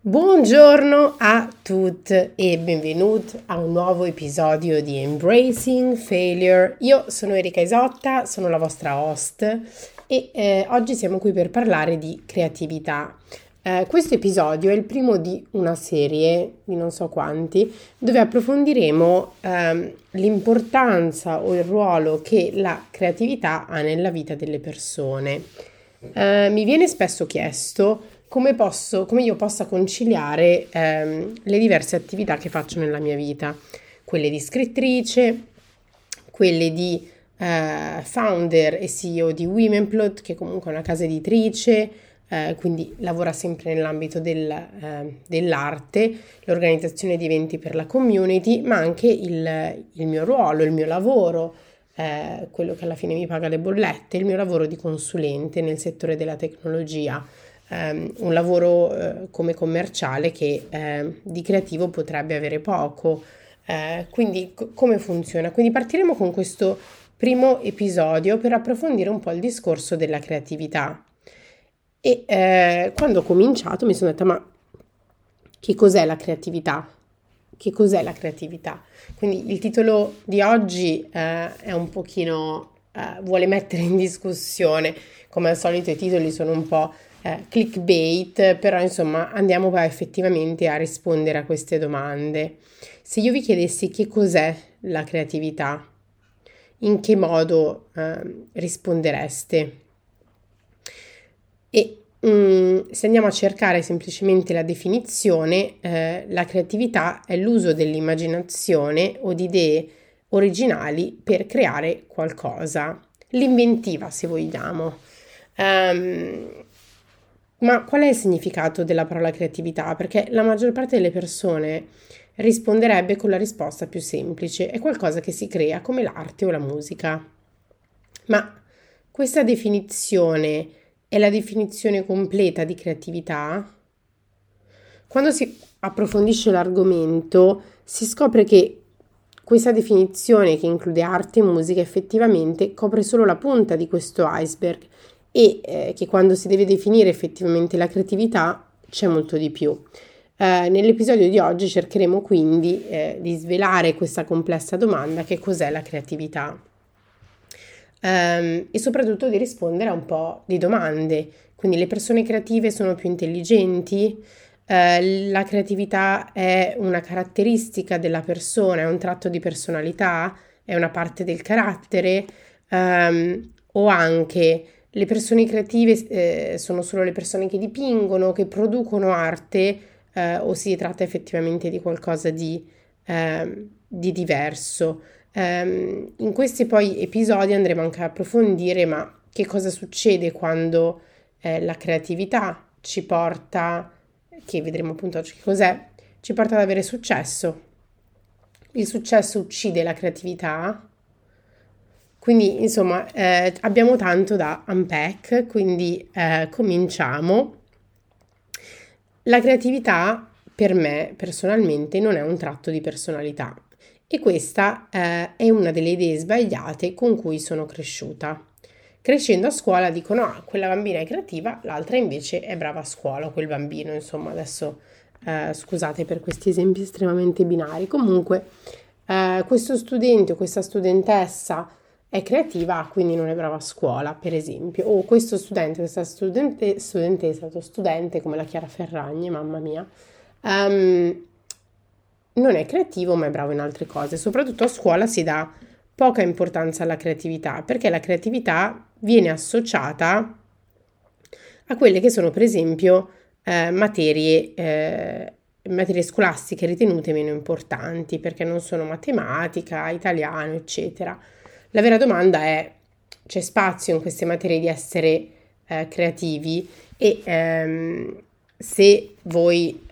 Buongiorno a tutte e benvenuti a un nuovo episodio di Embracing Failure. Io sono Erica Isotta, sono la vostra host e oggi siamo qui per parlare di creatività. Questo episodio è il primo di una serie, di non so quanti, dove approfondiremo l'importanza o il ruolo che la creatività ha nella vita delle persone. Mi viene spesso chiesto come io possa conciliare le diverse attività che faccio nella mia vita, quelle di scrittrice, quelle di founder e CEO di Womenplot, che comunque è una casa editrice, quindi lavora sempre nell'ambito dell'arte, l'organizzazione di eventi per la community, ma anche il mio ruolo, il mio lavoro, quello che alla fine mi paga le bollette, il mio lavoro di consulente nel settore della tecnologia. Un lavoro come commerciale che di creativo potrebbe avere poco, quindi come funziona? Quindi partiremo con questo primo episodio per approfondire un po' il discorso della creatività. E quando ho cominciato mi sono detta: ma che cos'è la creatività? Che cos'è la creatività? Quindi il titolo di oggi è un pochino vuole mettere in discussione, come al solito i titoli sono un po' clickbait, però insomma andiamo effettivamente a rispondere a queste domande. Se io vi chiedessi che cos'è la creatività, in che modo rispondereste? E se andiamo a cercare semplicemente la definizione, la creatività è l'uso dell'immaginazione o di idee originali per creare qualcosa, l'inventiva se vogliamo. Ma qual è il significato della parola creatività? Perché la maggior parte delle persone risponderebbe con la risposta più semplice: è qualcosa che si crea, come l'arte o la musica. Ma questa definizione è la definizione completa di creatività? Quando si approfondisce l'argomento si scopre che questa definizione, che include arte e musica, effettivamente copre solo la punta di questo iceberg, e che quando si deve definire effettivamente la creatività c'è molto di più. Nell'episodio di oggi cercheremo quindi di svelare questa complessa domanda: che cos'è la creatività? E soprattutto di rispondere a un po' di domande. Quindi le persone creative sono più intelligenti? La creatività è una caratteristica della persona, è un tratto di personalità, è una parte del carattere? O anche le persone creative sono solo le persone che dipingono, che producono arte, o si tratta effettivamente di qualcosa di diverso? In questi poi episodi andremo anche a approfondire ma che cosa succede quando la creatività ci porta, che vedremo appunto oggi che cos'è, ci porta ad avere successo. Il successo uccide la creatività? Quindi insomma abbiamo tanto da unpack, quindi cominciamo. La creatività per me personalmente non è un tratto di personalità, e questa è una delle idee sbagliate con cui sono cresciuta. Crescendo a scuola dicono: ah, quella bambina è creativa, l'altra invece è brava a scuola, quel bambino, insomma adesso scusate per questi esempi estremamente binari, comunque questo studente o questa studentessa è creativa, quindi non è brava a scuola, per esempio, o questo studente, questa studentessa, questo studente come la Chiara Ferragni, mamma mia, non è creativo ma è bravo in altre cose. Soprattutto a scuola si dà poca importanza alla creatività, perché la creatività viene associata a quelle che sono per esempio materie scolastiche ritenute meno importanti, perché non sono matematica, italiano, eccetera. La vera domanda è: c'è spazio in queste materie di essere creativi? E se voi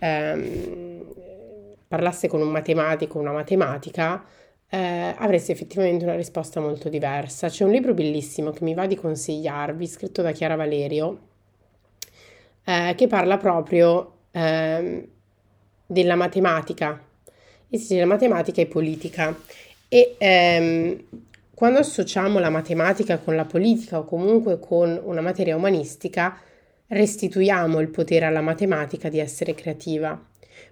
parlaste con un matematico o una matematica, avreste effettivamente una risposta molto diversa. C'è un libro bellissimo che mi va di consigliarvi, scritto da Chiara Valerio, che parla proprio della matematica, e si dice matematica e politica. E quando associamo la matematica con la politica o comunque con una materia umanistica, Restituiamo il potere alla matematica di essere creativa,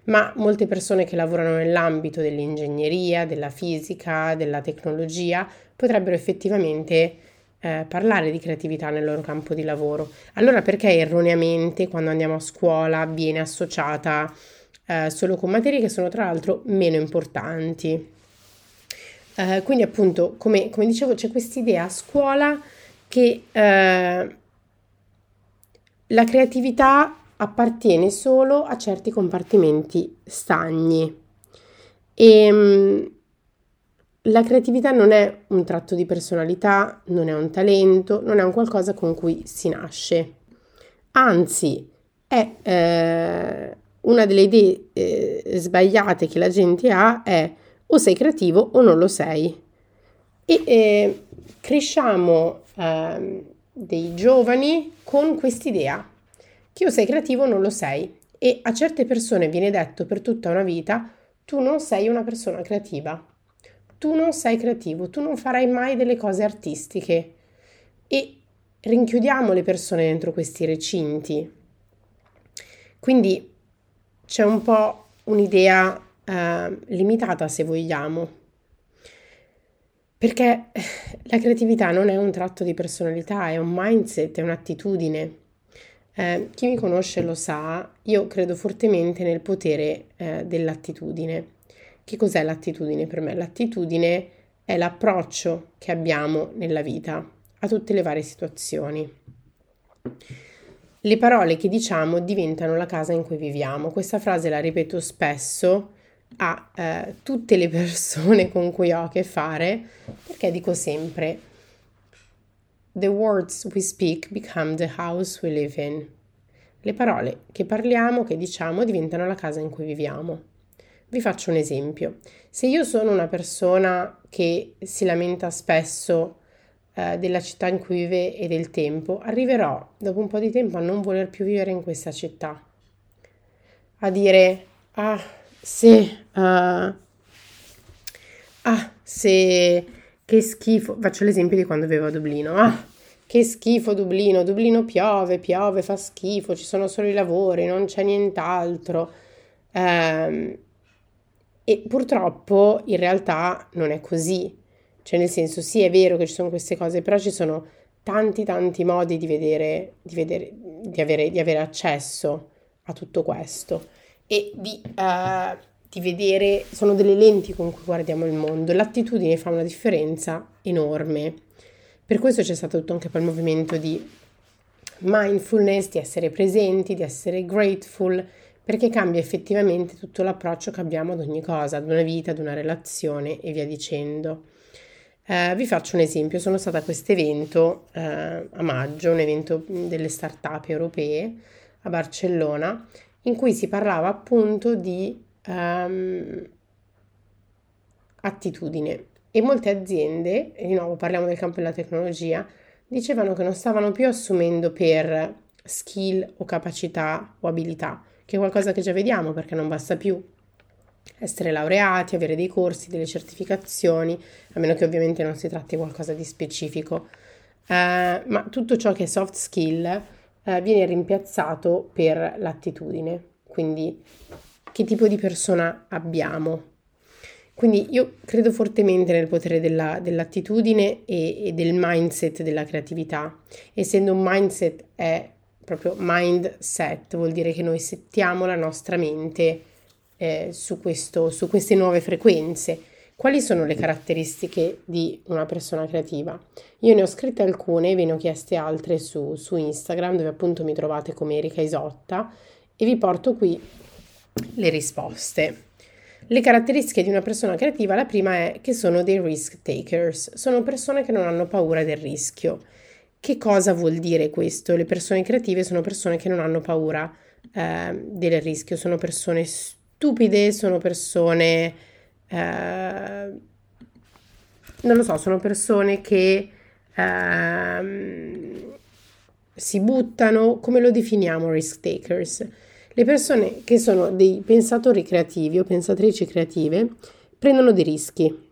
ma molte persone che lavorano nell'ambito dell'ingegneria, della fisica, della tecnologia potrebbero effettivamente parlare di creatività nel loro campo di lavoro. Allora perché erroneamente quando andiamo a scuola viene associata solo con materie che sono tra l'altro meno importanti? Quindi appunto, come dicevo, c'è quest'idea a scuola che la creatività appartiene solo a certi compartimenti stagni e la creatività non è un tratto di personalità, non è un talento, non è un qualcosa con cui si nasce, anzi è una delle idee sbagliate che la gente ha è o sei creativo o non lo sei e cresciamo dei giovani con quest'idea che o sei creativo o non lo sei e a certe persone viene detto per tutta una vita tu non sei una persona creativa, tu non sei creativo, tu non farai mai delle cose artistiche e rinchiudiamo le persone dentro questi recinti. Quindi c'è un po' un'idea limitata, se vogliamo, perché la creatività non è un tratto di personalità, è un mindset, è un'attitudine. Chi mi conosce lo sa, io credo fortemente nel potere dell'attitudine. Che cos'è l'attitudine per me? L'attitudine è l'approccio che abbiamo nella vita a tutte le varie situazioni. Le parole che diciamo diventano la casa in cui viviamo. Questa frase la ripeto spesso a tutte le persone con cui ho a che fare, perché dico sempre "The words we speak become the house we live in". Le parole che parliamo, che diciamo, diventano la casa in cui viviamo. Vi faccio un esempio. Se io sono una persona che si lamenta spesso della città in cui vive e del tempo, arriverò dopo un po' di tempo a non voler più vivere in questa città, a dire ah, se che schifo. Faccio l'esempio di quando vivevo a Dublino. Ah, che schifo Dublino, piove, fa schifo, ci sono solo i lavori, non c'è nient'altro. E purtroppo in realtà non è così, cioè nel senso sì è vero che ci sono queste cose, però ci sono tanti modi di avere accesso a tutto questo e di vedere, sono delle lenti con cui guardiamo il mondo. L'attitudine fa una differenza enorme, per questo c'è stato tutto anche per il movimento di mindfulness, di essere presenti, di essere grateful, perché cambia effettivamente tutto l'approccio che abbiamo ad ogni cosa, ad una vita, ad una relazione e via dicendo. Vi faccio un esempio, sono stata a questo evento a maggio, un evento delle start-up europee a Barcellona, in cui si parlava appunto di attitudine e molte aziende, e di nuovo parliamo del campo della tecnologia, dicevano che non stavano più assumendo per skill o capacità o abilità, che è qualcosa che già vediamo perché non basta più essere laureati, avere dei corsi, delle certificazioni, a meno che ovviamente non si tratti di qualcosa di specifico, ma tutto ciò che è soft skill viene rimpiazzato per l'attitudine, quindi che tipo di persona abbiamo. Quindi io credo fortemente nel potere dell'attitudine e del mindset della creatività. Essendo un mindset è proprio mindset, vuol dire che noi settiamo la nostra mente su queste nuove frequenze. Quali sono le caratteristiche di una persona creativa? Io ne ho scritte alcune, ve ne ho chieste altre su Instagram, dove appunto mi trovate come Erica Isotta, e vi porto qui le risposte. Le caratteristiche di una persona creativa, la prima è che sono dei risk takers, sono persone che non hanno paura del rischio. Che cosa vuol dire questo? Le persone creative sono persone che non hanno paura del rischio, sono persone stupide, sono persone non lo so, sono persone che si buttano. Come lo definiamo risk takers? Le persone che sono dei pensatori creativi o pensatrici creative prendono dei rischi,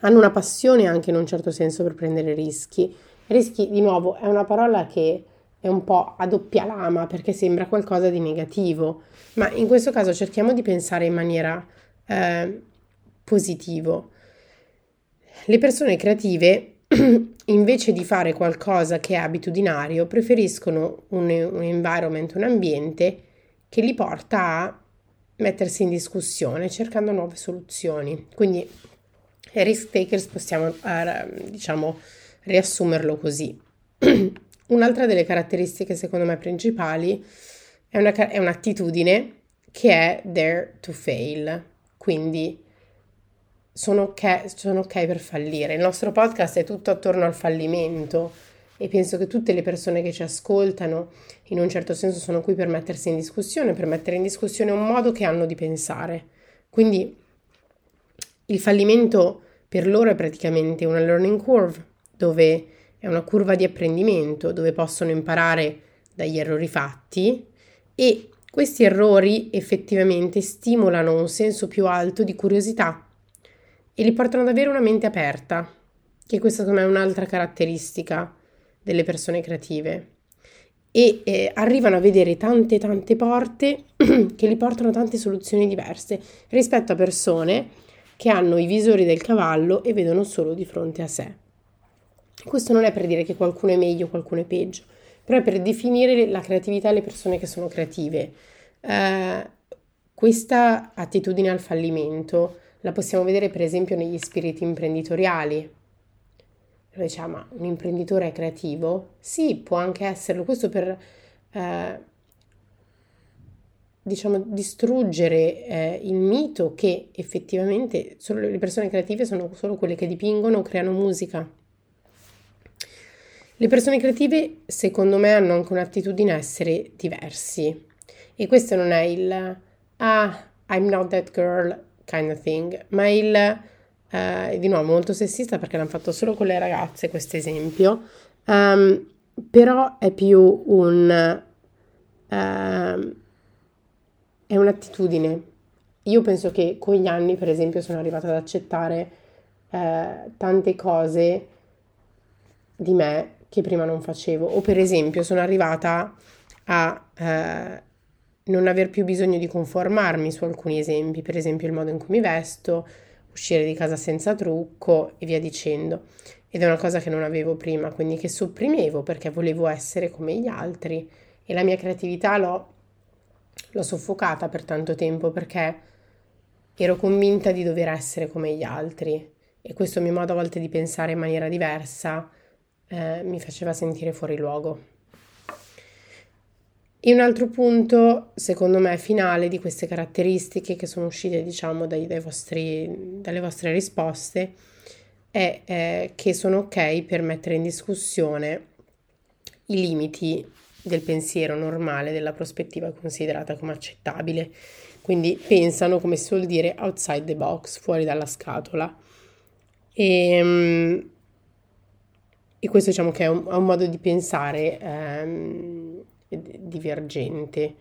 hanno una passione anche in un certo senso per prendere rischi. Rischi, di nuovo, è una parola che è un po' a doppia lama perché sembra qualcosa di negativo, ma in questo caso cerchiamo di pensare in maniera positivo. Le persone creative invece di fare qualcosa che è abitudinario preferiscono un environment, un ambiente che li porta a mettersi in discussione cercando nuove soluzioni. Quindi risk takers possiamo diciamo riassumerlo così. Un'altra delle caratteristiche secondo me principali è un'attitudine che è dare to fail, quindi sono ok per fallire. Il nostro podcast è tutto attorno al fallimento e penso che tutte le persone che ci ascoltano in un certo senso sono qui per mettersi in discussione, per mettere in discussione un modo che hanno di pensare. Quindi il fallimento per loro è praticamente una learning curve, dove è una curva di apprendimento, dove possono imparare dagli errori fatti, e questi errori effettivamente stimolano un senso più alto di curiosità e li portano ad avere una mente aperta, che questa secondo me è un'altra caratteristica delle persone creative, e arrivano a vedere tante porte che li portano a tante soluzioni diverse rispetto a persone che hanno i visori del cavallo e vedono solo di fronte a sé. Questo non è per dire che qualcuno è meglio, qualcuno è peggio, però è per definire la creatività delle persone che sono creative. Questa attitudine al fallimento la possiamo vedere per esempio negli spiriti imprenditoriali. Noi diciamo, ma un imprenditore è creativo? Sì, può anche esserlo. Questo per distruggere il mito che effettivamente solo le persone creative sono solo quelle che dipingono o creano musica. Le persone creative, secondo me, hanno anche un'attitudine a essere diversi. E questo non è il I'm not that girl kind of thing, ma il di nuovo molto sessista perché l'hanno fatto solo con le ragazze questo esempio, però è più è un'attitudine. Io penso che con gli anni per esempio sono arrivata ad accettare tante cose di me che prima non facevo, o per esempio sono arrivata a non aver più bisogno di conformarmi su alcuni esempi, per esempio il modo in cui mi vesto, uscire di casa senza trucco e via dicendo. Ed è una cosa che non avevo prima, quindi che sopprimevo perché volevo essere come gli altri, e la mia creatività l'ho soffocata per tanto tempo perché ero convinta di dover essere come gli altri, e questo mio modo a volte di pensare in maniera diversa mi faceva sentire fuori luogo. E un altro punto, secondo me, finale di queste caratteristiche che sono uscite, diciamo, dalle vostre risposte è che sono ok per mettere in discussione i limiti del pensiero normale, della prospettiva considerata come accettabile. Quindi pensano, come si suol dire, outside the box, fuori dalla scatola. E questo, diciamo, che è un modo di pensare divergente.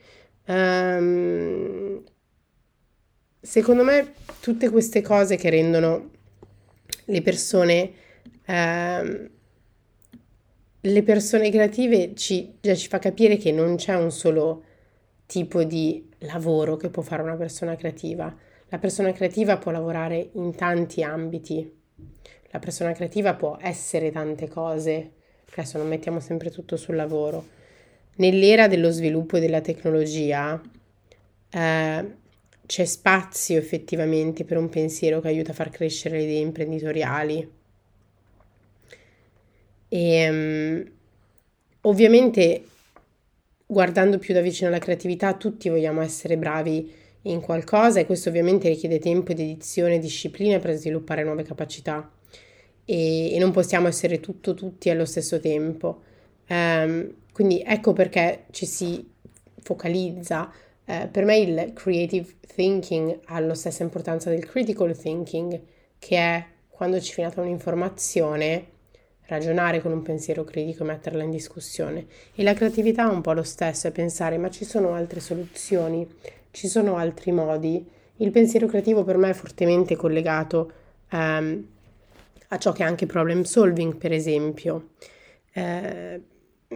Secondo me tutte queste cose che rendono le persone creative ci fa capire che non c'è un solo tipo di lavoro che può fare una persona creativa. La persona creativa può lavorare in tanti ambiti, la persona creativa può essere tante cose. Adesso non mettiamo sempre tutto sul lavoro. Nell'era dello sviluppo e della tecnologia c'è spazio effettivamente per un pensiero che aiuta a far crescere le idee imprenditoriali. E, ovviamente, guardando più da vicino la creatività, tutti vogliamo essere bravi in qualcosa, e questo ovviamente richiede tempo, dedizione, disciplina per sviluppare nuove capacità, e non possiamo essere tutti allo stesso tempo. Quindi ecco perché ci si focalizza. Per me il creative thinking ha la stessa importanza del critical thinking, che è, quando ci viene data un'informazione, ragionare con un pensiero critico e metterla in discussione. E la creatività è un po' lo stesso, è pensare, ma ci sono altre soluzioni, ci sono altri modi. Il pensiero creativo per me è fortemente collegato a ciò che è anche problem solving, per esempio.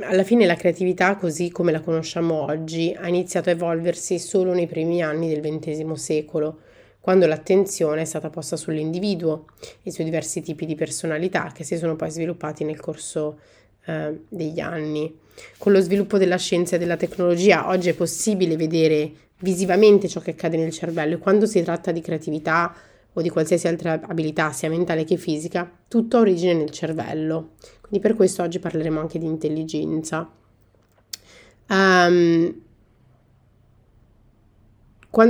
Alla fine la creatività, così come la conosciamo oggi, ha iniziato a evolversi solo nei primi anni del XX secolo, quando l'attenzione è stata posta sull'individuo e sui diversi tipi di personalità che si sono poi sviluppati nel corso degli anni. Con lo sviluppo della scienza e della tecnologia oggi è possibile vedere visivamente ciò che accade nel cervello e quando si tratta di creatività o di qualsiasi altra abilità, sia mentale che fisica, tutto ha origine nel cervello. Quindi per questo oggi parleremo anche di intelligenza. Quando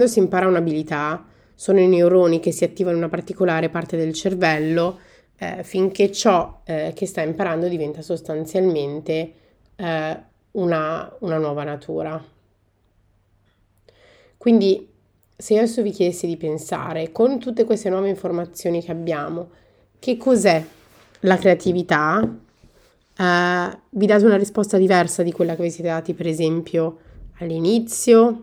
si impara un'abilità, sono i neuroni che si attivano in una particolare parte del cervello finché ciò che sta imparando diventa sostanzialmente una nuova natura. Quindi se io adesso vi chiedessi di pensare, con tutte queste nuove informazioni che abbiamo, che cos'è la creatività, vi date una risposta diversa di quella che vi siete dati, per esempio, all'inizio.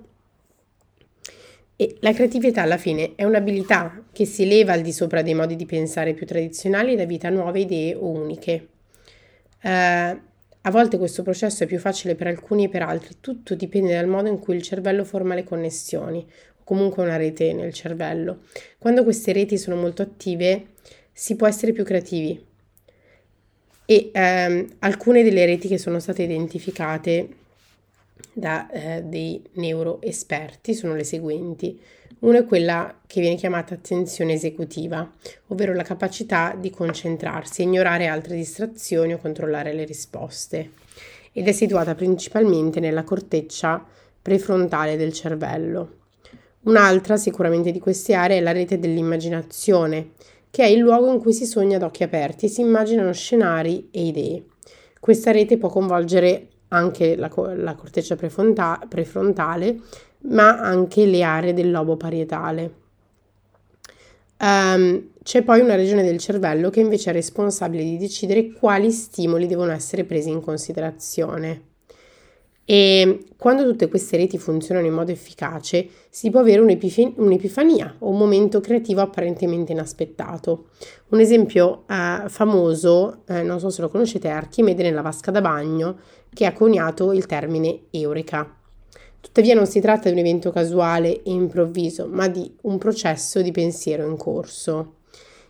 E la creatività alla fine è un'abilità che si eleva al di sopra dei modi di pensare più tradizionali e dà vita a nuove idee o uniche. A volte questo processo è più facile per alcuni e per altri, tutto dipende dal modo in cui il cervello forma le connessioni, o comunque una rete nel cervello. Quando queste reti sono molto attive si può essere più creativi e alcune delle reti che sono state identificate da dei neuroesperti sono le seguenti. Una è quella che viene chiamata attenzione esecutiva, ovvero la capacità di concentrarsi, ignorare altre distrazioni o controllare le risposte, ed è situata principalmente nella corteccia prefrontale del cervello. Un'altra, sicuramente di queste aree, è la rete dell'immaginazione, che è il luogo in cui si sogna ad occhi aperti e si immaginano scenari e idee. Questa rete può coinvolgere anche la corteccia prefrontale, ma anche le aree del lobo parietale. C'è poi una regione del cervello che invece è responsabile di decidere quali stimoli devono essere presi in considerazione. E quando tutte queste reti funzionano in modo efficace, si può avere un'epifania o un momento creativo apparentemente inaspettato. Un esempio famoso, non so se lo conoscete, è Archimede nella vasca da bagno, che ha coniato il termine Eureka. Tuttavia non si tratta di un evento casuale e improvviso, ma di un processo di pensiero in corso.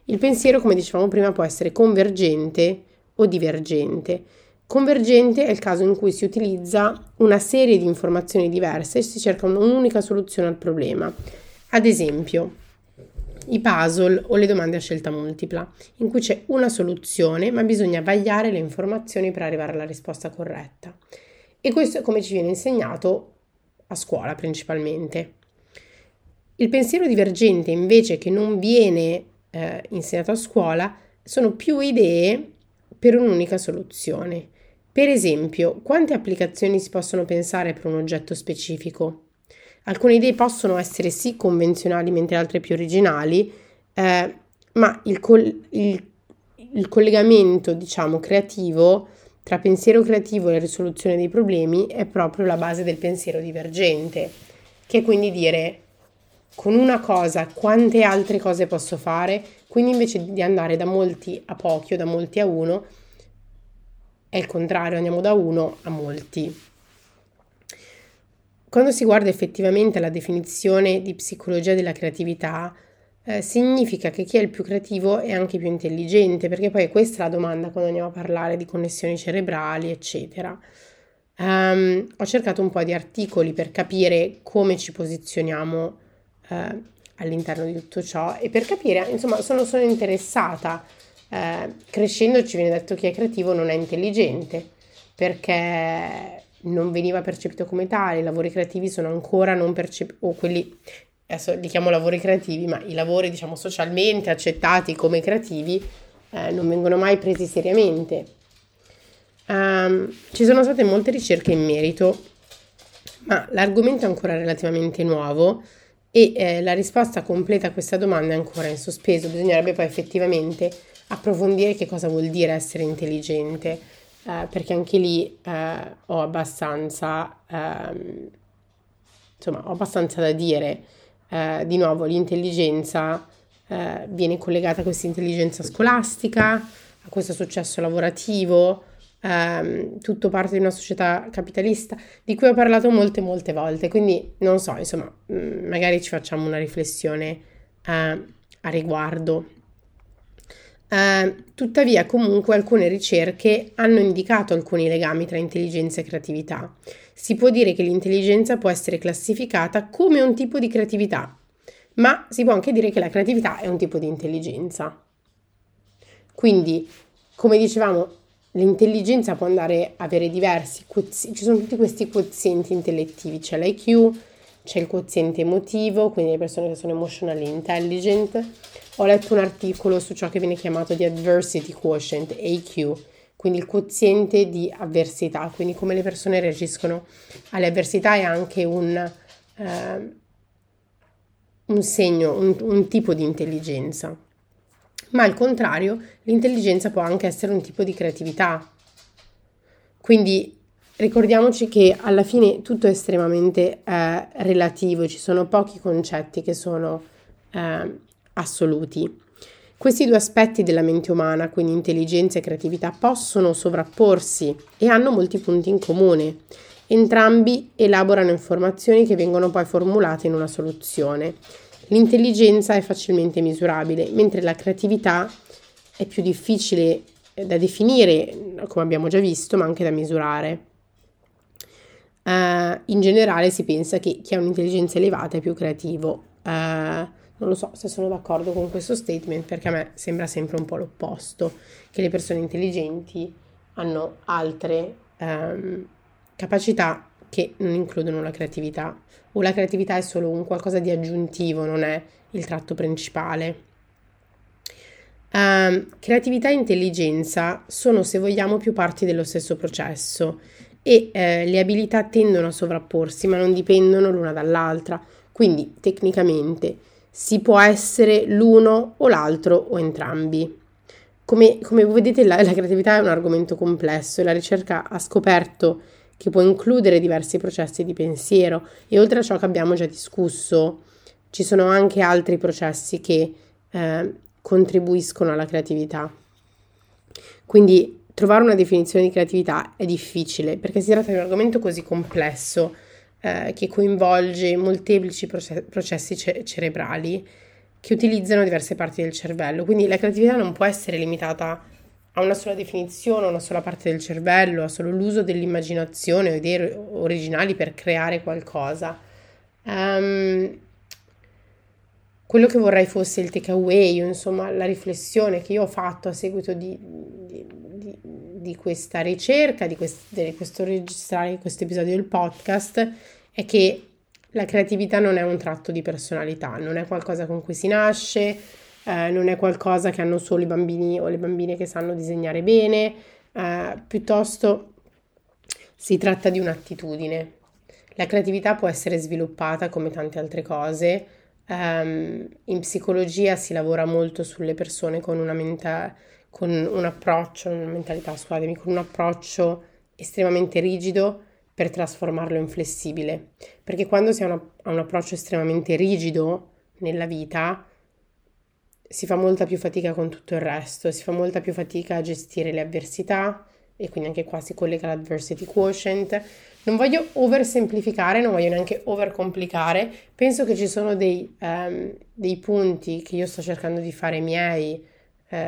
Il pensiero, come dicevamo prima, può essere convergente o divergente. Convergente è il caso in cui si utilizza una serie di informazioni diverse e si cerca un'unica soluzione al problema. Ad esempio, i puzzle o le domande a scelta multipla, in cui c'è una soluzione, ma bisogna vagliare le informazioni per arrivare alla risposta corretta. E questo è come ci viene insegnato a scuola principalmente. Il pensiero divergente, invece, che non viene insegnato a scuola, sono più idee per un'unica soluzione. Per esempio, quante applicazioni si possono pensare per un oggetto specifico? Alcune idee possono essere sì convenzionali, mentre altre più originali, ma il collegamento, diciamo, creativo tra pensiero creativo e risoluzione dei problemi è proprio la base del pensiero divergente, che è quindi dire con una cosa quante altre cose posso fare. Quindi invece di andare da molti a pochi o da molti a uno, è il contrario, andiamo da uno a molti. Quando si guarda effettivamente alla definizione di psicologia della creatività, significa che chi è il più creativo è anche più intelligente, perché poi questa è la domanda quando andiamo a parlare di connessioni cerebrali, eccetera. Ho cercato un po' di articoli per capire come ci posizioniamo all'interno di tutto ciò e per capire, insomma, sono interessata. Crescendo ci viene detto che chi è creativo non è intelligente, perché non veniva percepito come tale. I lavori creativi sono ancora non percepiti, o quelli, adesso li chiamo lavori creativi, ma i lavori, diciamo, socialmente accettati come creativi non vengono mai presi seriamente. Ci sono state molte ricerche in merito, ma l'argomento è ancora relativamente nuovo e la risposta completa a questa domanda è ancora in sospeso. Bisognerebbe poi effettivamente approfondire che cosa vuol dire essere intelligente. Perché anche lì ho abbastanza da dire. Di nuovo, l'intelligenza viene collegata a questa intelligenza scolastica, a questo successo lavorativo, tutto parte di una società capitalista di cui ho parlato molte volte, quindi non so, insomma, magari ci facciamo una riflessione a riguardo. Tuttavia, comunque, alcune ricerche hanno indicato alcuni legami tra intelligenza e creatività. Si può dire che l'intelligenza può essere classificata come un tipo di creatività, ma si può anche dire che la creatività è un tipo di intelligenza. Quindi, come dicevamo, l'intelligenza può andare a avere diversi quozienti, ci sono tutti questi quozienti intellettivi, c'è l'IQ, c'è il quoziente emotivo, quindi le persone che sono emotionally intelligent. Ho letto un articolo su ciò che viene chiamato di adversity quotient, AQ, quindi il quoziente di avversità, quindi come le persone reagiscono alle avversità. È anche un segno, un tipo di intelligenza. Ma al contrario, l'intelligenza può anche essere un tipo di creatività. Quindi ricordiamoci che alla fine tutto è estremamente relativo, ci sono pochi concetti che sono assoluti. Questi due aspetti della mente umana, quindi intelligenza e creatività, possono sovrapporsi e hanno molti punti in comune. Entrambi elaborano informazioni che vengono poi formulate in una soluzione. L'intelligenza è facilmente misurabile, mentre la creatività è più difficile da definire, come abbiamo già visto, ma anche da misurare. In generale si pensa che chi ha un'intelligenza elevata è più creativo. Non lo so se sono d'accordo con questo statement, perché a me sembra sempre un po' l'opposto, che le persone intelligenti hanno altre capacità che non includono la creatività, o la creatività è solo un qualcosa di aggiuntivo, non è il tratto principale. Creatività e intelligenza sono, se vogliamo, più parti dello stesso processo e le abilità tendono a sovrapporsi, ma non dipendono l'una dall'altra, quindi tecnicamente si può essere l'uno o l'altro o entrambi. Come vedete, la creatività è un argomento complesso e la ricerca ha scoperto che può includere diversi processi di pensiero, e oltre a ciò che abbiamo già discusso ci sono anche altri processi che contribuiscono alla creatività. Quindi trovare una definizione di creatività è difficile, perché si tratta di un argomento così complesso che coinvolge molteplici processi cerebrali che utilizzano diverse parti del cervello, quindi la creatività non può essere limitata a una sola definizione, a una sola parte del cervello, a solo l'uso dell'immaginazione o idee originali per creare qualcosa. Quello che vorrei fosse il takeaway, insomma, la riflessione che io ho fatto a seguito di questa ricerca, di questo registrare questo episodio del podcast, è che la creatività non è un tratto di personalità, non è qualcosa con cui si nasce. Non è qualcosa che hanno solo i bambini o le bambine che sanno disegnare bene, piuttosto si tratta di un'attitudine. La creatività può essere sviluppata come tante altre cose. In psicologia si lavora molto sulle persone con un approccio estremamente rigido per trasformarlo in flessibile, perché quando si ha un approccio estremamente rigido nella vita si fa molta più fatica con tutto il resto, si fa molta più fatica a gestire le avversità, e quindi anche qua si collega l'adversity quotient. Non voglio oversemplificare, non voglio neanche overcomplicare, penso che ci sono dei punti che io sto cercando di fare miei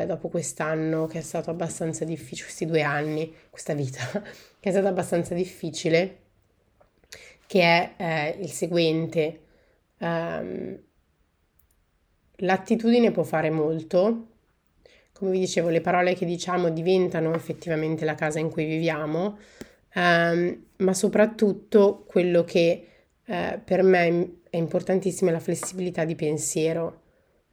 dopo quest'anno, che è stato abbastanza difficile, questi 2 anni, questa vita, che è stata abbastanza difficile, che è il seguente. L'attitudine può fare molto, come vi dicevo, le parole che diciamo diventano effettivamente la casa in cui viviamo, ma soprattutto quello che per me è importantissimo è la flessibilità di pensiero,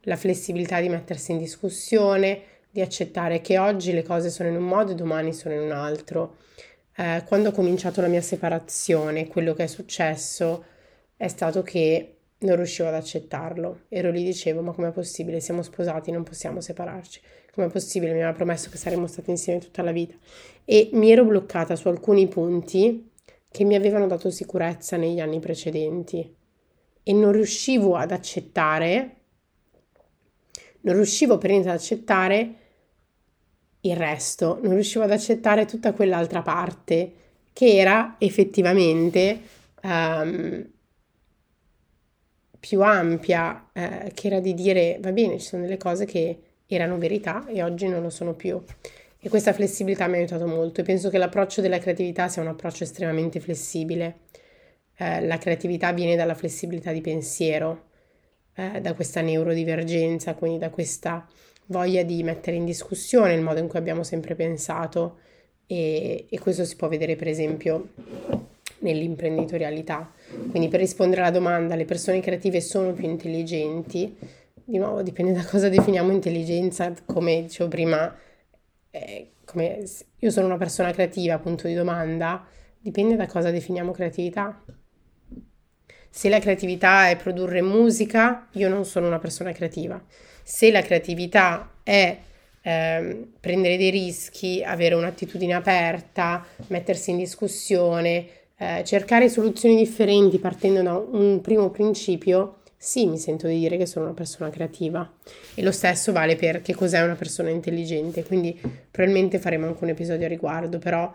la flessibilità di mettersi in discussione, di accettare che oggi le cose sono in un modo e domani sono in un altro. Quando ho cominciato la mia separazione, quello che è successo è stato che non riuscivo ad accettarlo, ero lì, dicevo: ma com'è possibile? Siamo sposati, non possiamo separarci, com'è possibile? Mi aveva promesso che saremmo stati insieme tutta la vita, e mi ero bloccata su alcuni punti che mi avevano dato sicurezza negli anni precedenti, e non riuscivo per niente ad accettare il resto, non riuscivo ad accettare tutta quell'altra parte che era effettivamente più ampia, che era di dire va bene, ci sono delle cose che erano verità e oggi non lo sono più. E questa flessibilità mi ha aiutato molto e penso che l'approccio della creatività sia un approccio estremamente flessibile. La creatività viene dalla flessibilità di pensiero, da questa neurodivergenza, quindi da questa voglia di mettere in discussione il modo in cui abbiamo sempre pensato, e questo si può vedere per esempio nell'imprenditorialità. Quindi, per rispondere alla domanda, le persone creative sono più intelligenti? Di nuovo dipende da cosa definiamo intelligenza. Come dicevo prima, io sono una persona creativa, punto di domanda, dipende da cosa definiamo creatività. Se la creatività è produrre musica, io non sono una persona creativa. Se la creatività è prendere dei rischi, avere un'attitudine aperta, mettersi in discussione, cercare soluzioni differenti partendo da un primo principio, sì, mi sento di dire che sono una persona creativa. E lo stesso vale per che cos'è una persona intelligente, quindi probabilmente faremo anche un episodio a riguardo, però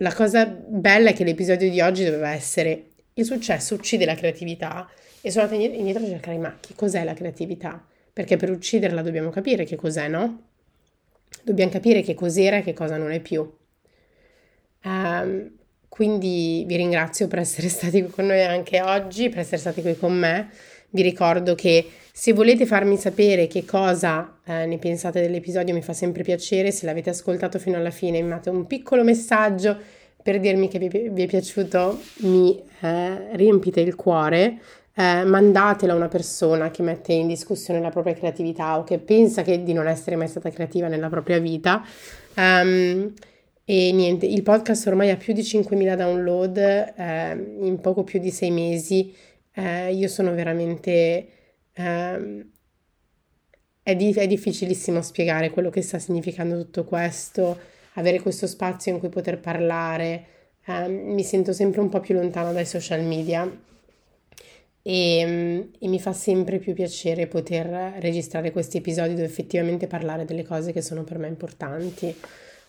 la cosa bella è che l'episodio di oggi doveva essere il successo uccide la creatività, e sono andata indietro a cercare ma che cos'è la creatività, perché per ucciderla dobbiamo capire che cos'è, no? Dobbiamo capire che cos'era e che cosa non è più. Quindi vi ringrazio per essere stati con noi anche oggi, per essere stati qui con me. Vi ricordo che se volete farmi sapere che cosa ne pensate dell'episodio mi fa sempre piacere. Se l'avete ascoltato fino alla fine mi fate un piccolo messaggio per dirmi che vi è piaciuto, mi riempite il cuore. Mandatelo a una persona che mette in discussione la propria creatività o che pensa che di non essere mai stata creativa nella propria vita. E niente, il podcast ormai ha più di 5.000 download in poco più di 6 mesi. Io sono veramente... è difficilissimo spiegare quello che sta significando tutto questo, avere questo spazio in cui poter parlare. Mi sento sempre un po' più lontana dai social media e mi fa sempre più piacere poter registrare questi episodi dove effettivamente parlare delle cose che sono per me importanti.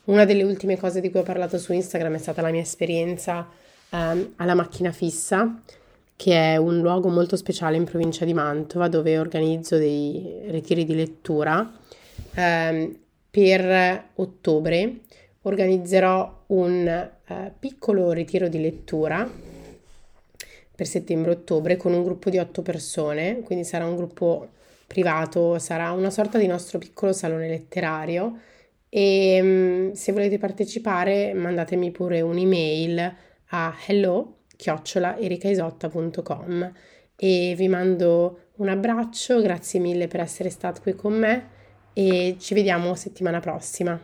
Una delle ultime cose di cui ho parlato su Instagram è stata la mia esperienza alla Macchina Fissa, che è un luogo molto speciale in provincia di Mantova dove organizzo dei ritiri di lettura. Per ottobre organizzerò un piccolo ritiro di lettura per settembre-ottobre con un gruppo di 8 persone, quindi sarà un gruppo privato, sarà una sorta di nostro piccolo salone letterario. E se volete partecipare mandatemi pure un'email a hello@ericaisotta.com e vi mando un abbraccio, grazie mille per essere stato qui con me e ci vediamo settimana prossima.